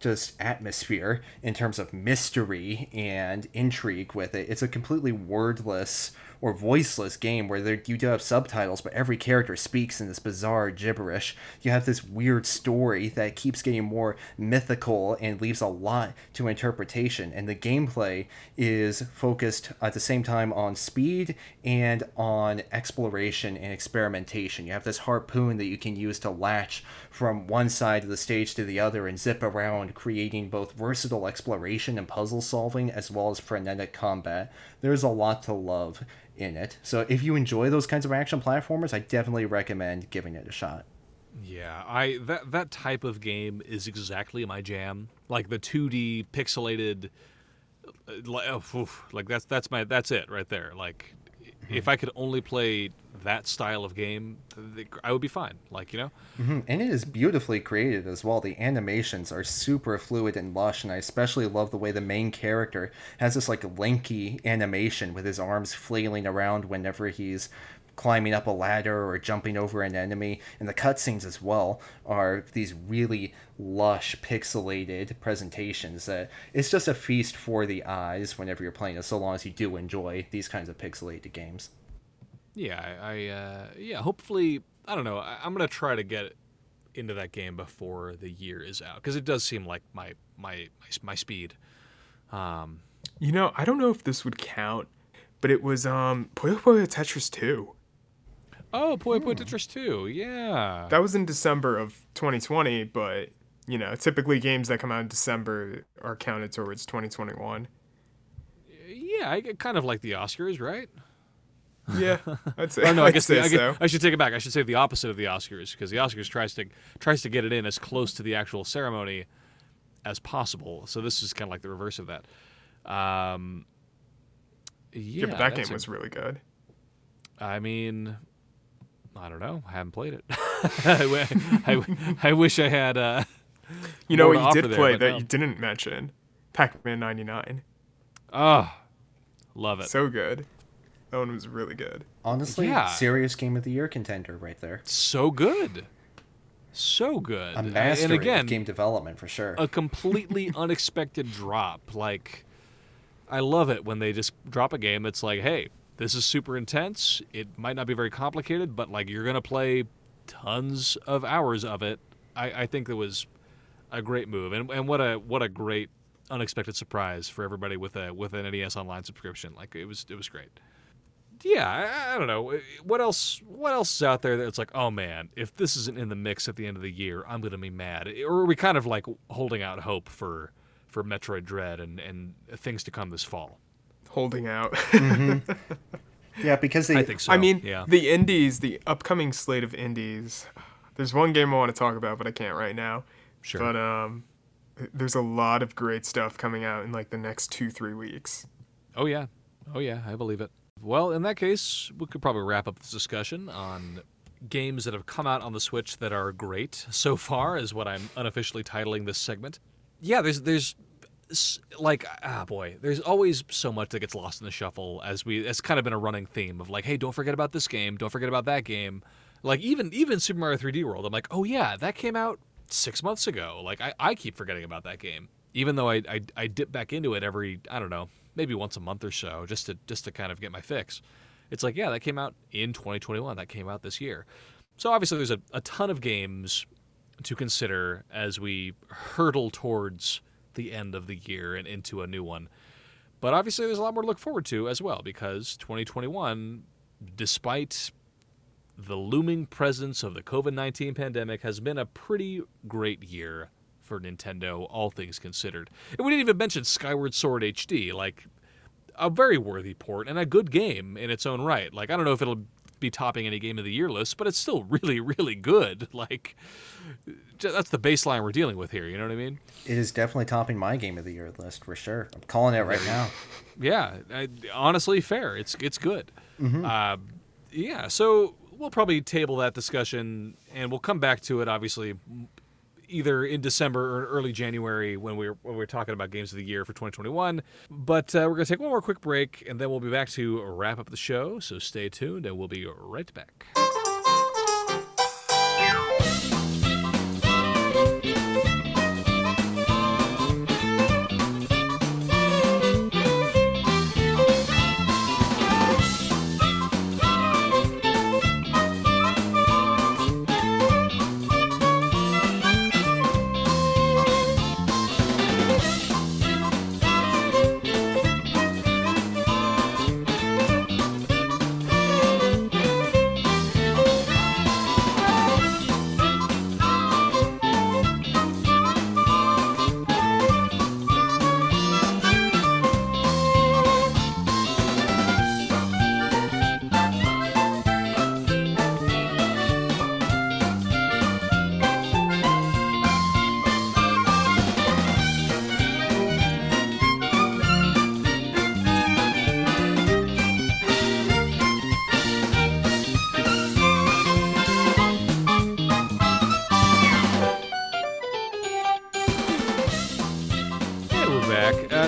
just atmosphere in terms of mystery and intrigue with it. It's a completely wordless or voiceless game where you do have subtitles, but every character speaks in this bizarre gibberish. You have this weird story that keeps getting more mythical and leaves a lot to interpretation, and the gameplay is focused at the same time on speed and on exploration and experimentation. You have this harpoon that you can use to latch from one side of the stage to the other and zip around, creating both versatile exploration and puzzle solving as well as frenetic combat. There's a lot to love in it. So if you enjoy those kinds of action platformers, I definitely recommend giving it a shot. Yeah, that type of game is exactly my jam. Like the 2D pixelated, like that's it right there. Like if I could only play that style of game, I would be fine. Like, you know? Mm-hmm. And it is beautifully created as well. The animations are super fluid and lush, and I especially love the way the main character has this, like, lanky animation with his arms flailing around whenever he's climbing up a ladder or jumping over an enemy. And the cutscenes as well are these really lush, pixelated presentations that it's just a feast for the eyes whenever you're playing it, so long as you do enjoy these kinds of pixelated games. Yeah, I hopefully, I don't know, I'm going to try to get into that game before the year is out, because it does seem like my speed. You know, I don't know if this would count, but it was Puyo Puyo Tetris 2. Oh, Puyo Puyo Tetris 2, yeah. That was in December of 2020, but, you know, typically games that come out in December are counted towards 2021. Yeah, I kind of like the Oscars, right? Yeah, I'd say. No, I should take it back. I should say the opposite of the Oscars, because the Oscars tries to get it in as close to the actual ceremony as possible. So this is kind of like the reverse of that. Yeah, but that game was really good. I mean, I don't know. I haven't played it. I wish I had. You know what you did play that you didn't mention? Pac-Man 99. Oh, love it. So good. That one was really good. Honestly, yeah. Serious Game of the Year contender right there. So good. So good. A mastery and again, of game development for sure. A completely unexpected drop. Like, I love it when they just drop a game that's like, hey, this is super intense. It might not be very complicated, but like you're going to play tons of hours of it. I think that was a great move. And what a great unexpected surprise for everybody with an NES Online subscription. Like, it was great. Yeah, I don't know. What else is out there that's like, oh man, if this isn't in the mix at the end of the year, I'm going to be mad? Or are we kind of like holding out hope for Metroid Dread and things to come this fall? Holding out. Mm-hmm. Yeah, because I think so. I mean, yeah. The indies, the upcoming slate of indies, there's one game I want to talk about, but I can't right now. Sure. But there's a lot of great stuff coming out in like the next 2-3 weeks. Oh, yeah, I believe it. Well, in that case, we could probably wrap up this discussion on games that have come out on the Switch that are great so far, is what I'm unofficially titling this segment. Yeah, there's like, there's always so much that gets lost in the shuffle, it's kind of been a running theme of like, hey, don't forget about this game, don't forget about that game. Like even Super Mario 3D World, I'm like, oh yeah, that came out 6 months ago. Like I keep forgetting about that game, even though I dip back into it every, I don't know, maybe once a month or so, just to kind of get my fix. It's like, yeah, that came out in 2021. That came out this year. So obviously there's a ton of games to consider as we hurtle towards the end of the year and into a new one. But obviously there's a lot more to look forward to as well, because 2021, despite the looming presence of the COVID-19 pandemic, has been a pretty great year for Nintendo, all things considered. And we didn't even mention Skyward Sword HD, like a very worthy port and a good game in its own right. Like, I don't know if it'll be topping any Game of the Year list, but it's still really, really good. Like, that's the baseline we're dealing with here, you know what I mean? It is definitely topping my Game of the Year list, for sure. I'm calling it right now. Yeah, honestly, fair. It's good. Mm-hmm. Yeah, so we'll probably table that discussion, and we'll come back to it, obviously, either in December or early January when we're talking about Games of the Year for 2021. But we're going to take one more quick break, and then we'll be back to wrap up the show. So stay tuned, and we'll be right back.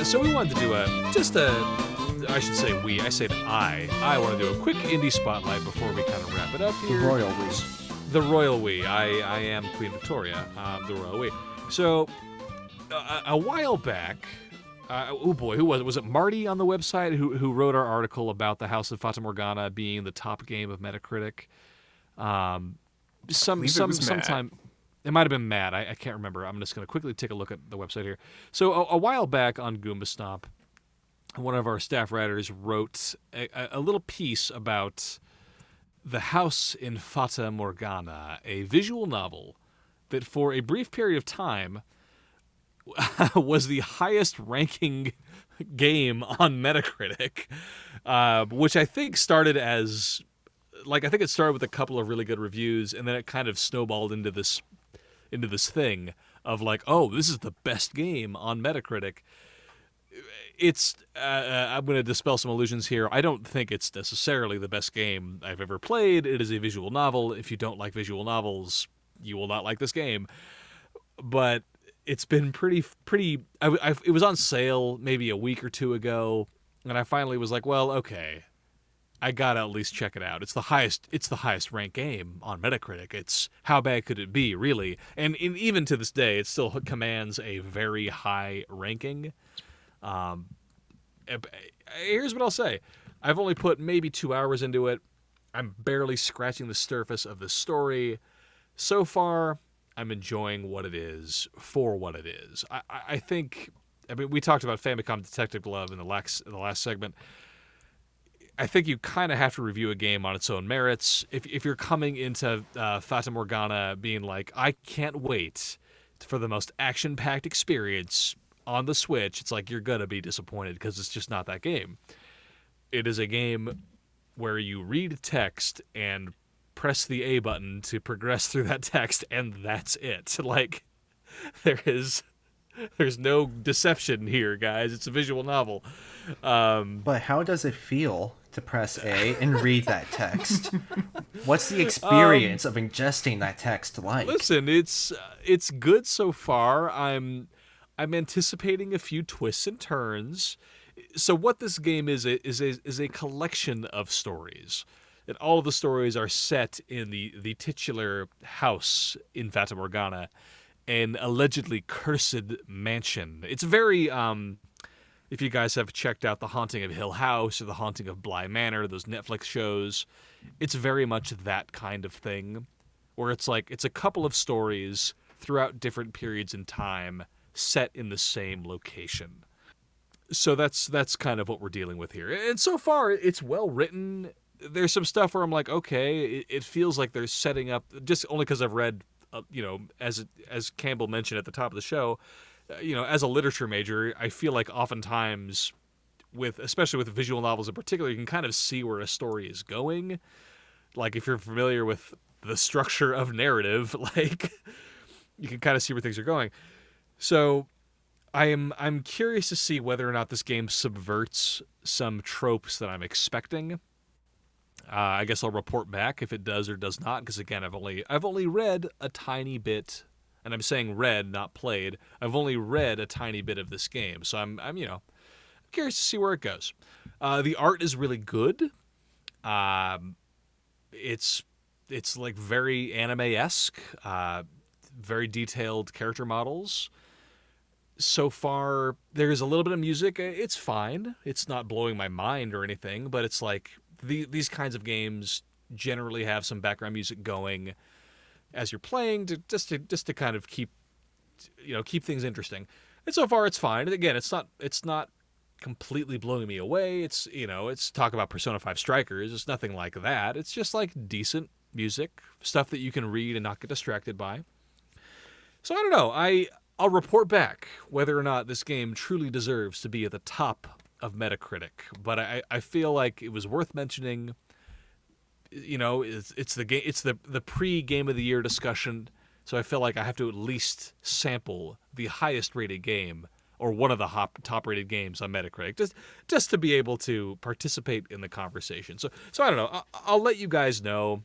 So we wanted to do I want to do a quick indie spotlight before we kind of wrap it up here. The Royal Wii. The Royal Wii. I am Queen Victoria. The Royal Wii. So a while back, who was it? Was it Marty on the website who wrote our article about The House in Fata Morgana being the top game of Metacritic? Sometime. It might have been Matt. I can't remember. I'm just going to quickly take a look at the website here. So a while back on Goombastomp, one of our staff writers wrote a little piece about The House in Fata Morgana, a visual novel that for a brief period of time was the highest ranking game on Metacritic, which I think started as... Like, I think it started with a couple of really good reviews, and then it kind of snowballed into this thing of like, oh, this is the best game on Metacritic. It's I'm going to dispel some illusions here. I don't think it's necessarily the best game I've ever played. It is a visual novel. If you don't like visual novels, you will not like this game. But it's been pretty. It was on sale maybe a week or two ago, and I finally was like, well, okay, I gotta at least check it out. It's the highest ranked game on Metacritic. It's how bad could it be, really? And even to this day, it still commands a very high ranking. Here's what I'll say: I've only put maybe 2 hours into it. I'm barely scratching the surface of the story. So far, I'm enjoying what it is for what it is. I think. I mean, we talked about Famicom Detective Glove in the last segment. I think you kind of have to review a game on its own merits. If you're coming into Fata Morgana being like, I can't wait for the most action-packed experience on the Switch, it's like you're going to be disappointed because it's just not that game. It is a game where you read text and press the A button to progress through that text, and that's it. Like, there's no deception here, guys. It's a visual novel. But how does it feel to press A and read that text? What's the experience of ingesting that text like? Listen, it's good so far. I'm anticipating a few twists and turns. So what this game is a collection of stories, and all of the stories are set in the titular house in Fata Morgana, an allegedly cursed mansion. It's very. If you guys have checked out The Haunting of Hill House or The Haunting of Bly Manor, those Netflix shows, it's very much that kind of thing, where it's like it's a couple of stories throughout different periods in time set in the same location. So that's kind of what we're dealing with here. And so far, it's well written. There's some stuff where I'm like, okay, it feels like they're setting up, just only because I've read, as Campbell mentioned at the top of the show, as a literature major, I feel like oftentimes, especially with visual novels in particular, you can kind of see where a story is going. like, if you're familiar with the structure of narrative, like, you can kind of see where things are going. So I'm curious to see whether or not this game subverts some tropes that I'm expecting. I guess I'll report back if it does or does not, because again, I've only read a tiny bit, and I'm saying read, not played. I've only read a tiny bit of this game, so I'm curious to see where it goes. The art is really good. It's like very anime-esque, very detailed character models. So far, there's a little bit of music. It's fine. It's not blowing my mind or anything, but it's like these kinds of games generally have some background music going as you're playing to kind of keep things interesting. And so far, it's fine. And again, it's not completely blowing me away. It's talk about Persona 5 Strikers. It's nothing like that. It's just like decent music, stuff that you can read and not get distracted by. So I don't know. I'll report back whether or not this game truly deserves to be at the top of Metacritic, but I feel like it was worth mentioning. You know, it's the game, it's the pre-game of the year discussion, so I feel like I have to at least sample the highest rated game or one of the top rated games on Metacritic just to be able to participate in the conversation. So I don't know. I'll let you guys know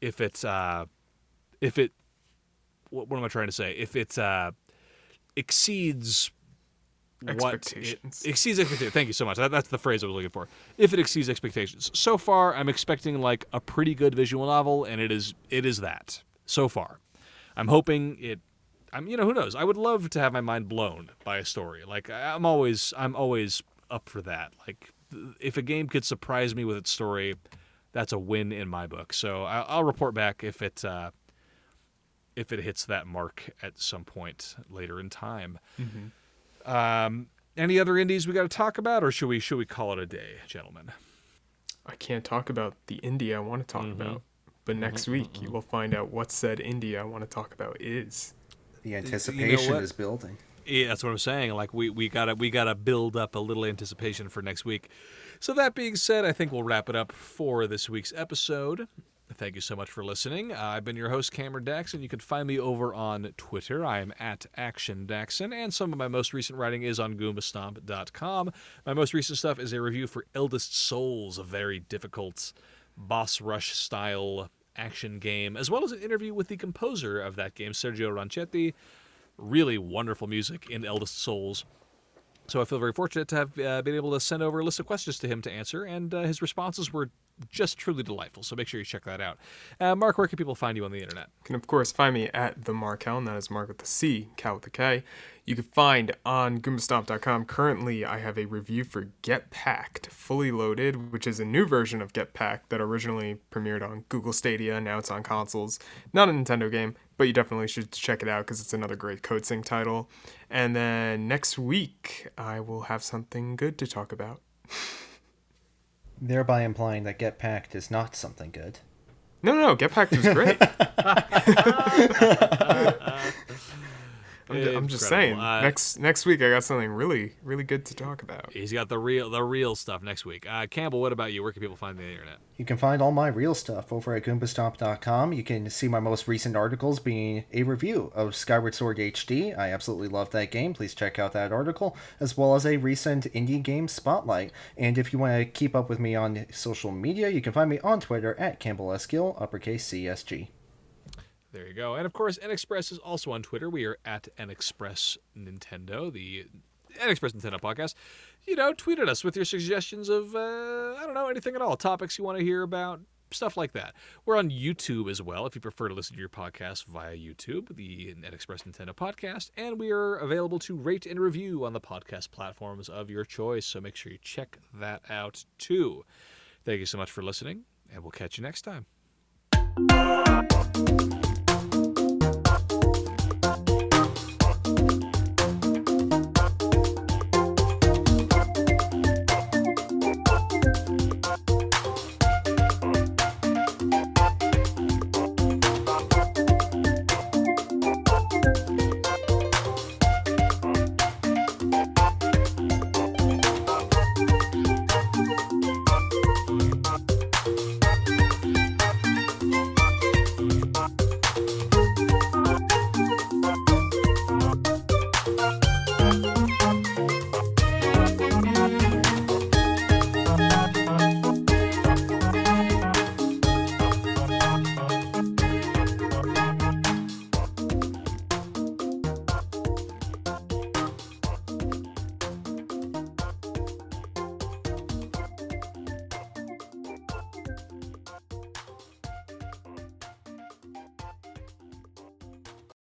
if it's what am I trying to say? If it's exceeds expectations. Exceeds expectations. Thank you so much. That's the phrase I was looking for. If it exceeds expectations. So far, I'm expecting like a pretty good visual novel, and it is that so far. I'm hoping it. I'm, you know, who knows? I would love to have my mind blown by a story. Like I'm always up for that. Like if a game could surprise me with its story, that's a win in my book. So I'll report back if it. If it hits that mark at some point later in time. Mm-hmm. Any other indies we got to talk about, or should we call it a day, gentlemen? I can't talk about the indie I want to talk mm-hmm. about, but next mm-hmm. week you will find out what said indie I want to talk about is. The anticipation is building. Yeah, that's what I'm saying. Like we gotta build up a little anticipation for next week. So that being said, I think we'll wrap it up for this week's episode. Thank you so much for listening. I've been your host, Cameron Daxon. You can find me over on Twitter. I am at ActionDaxon, and some of my most recent writing is on Goombastomp.com. My most recent stuff is a review for Eldest Souls, a very difficult boss rush-style action game, as well as an interview with the composer of that game, Sergio Ronchetti. Really wonderful music in Eldest Souls. So I feel very fortunate to have been able to send over a list of questions to him to answer, and his responses were just truly delightful. So make sure you check that out. Mark, where can people find you on the internet? You can, of course, find me at the Mark Allen. That is Mark with the C, Cal with the K. You can find on Goombastomp.com. Currently, I have a review for Get Packed Fully Loaded, which is a new version of Get Packed that originally premiered on Google Stadia. Now it's on consoles. Not a Nintendo game, but you definitely should check it out because it's another great code sync title. And then next week, I will have something good to talk about. Thereby implying that Get Packed is not something good. No, Get Packed was great. I'm just saying. Next week I got something really, really good to talk about. He's got the real stuff next week. Campbell, what about you? Where can people find the internet? You can find all my real stuff over at Goombastomp.com. You can see my most recent articles being a review of Skyward Sword HD. I absolutely love that game. Please check out that article, as well as a recent indie game spotlight. And if you want to keep up with me on social media, you can find me on Twitter at CampbellSGill, uppercase CSG. There you go. And, of course, NXpress is also on Twitter. We are at NXpress Nintendo, the NXpress Nintendo Podcast. You know, tweet at us with your suggestions of, anything at all, topics you want to hear about, stuff like that. We're on YouTube as well, if you prefer to listen to your podcast via YouTube, the NXpress Nintendo Podcast. And we are available to rate and review on the podcast platforms of your choice, so make sure you check that out, too. Thank you so much for listening, and we'll catch you next time.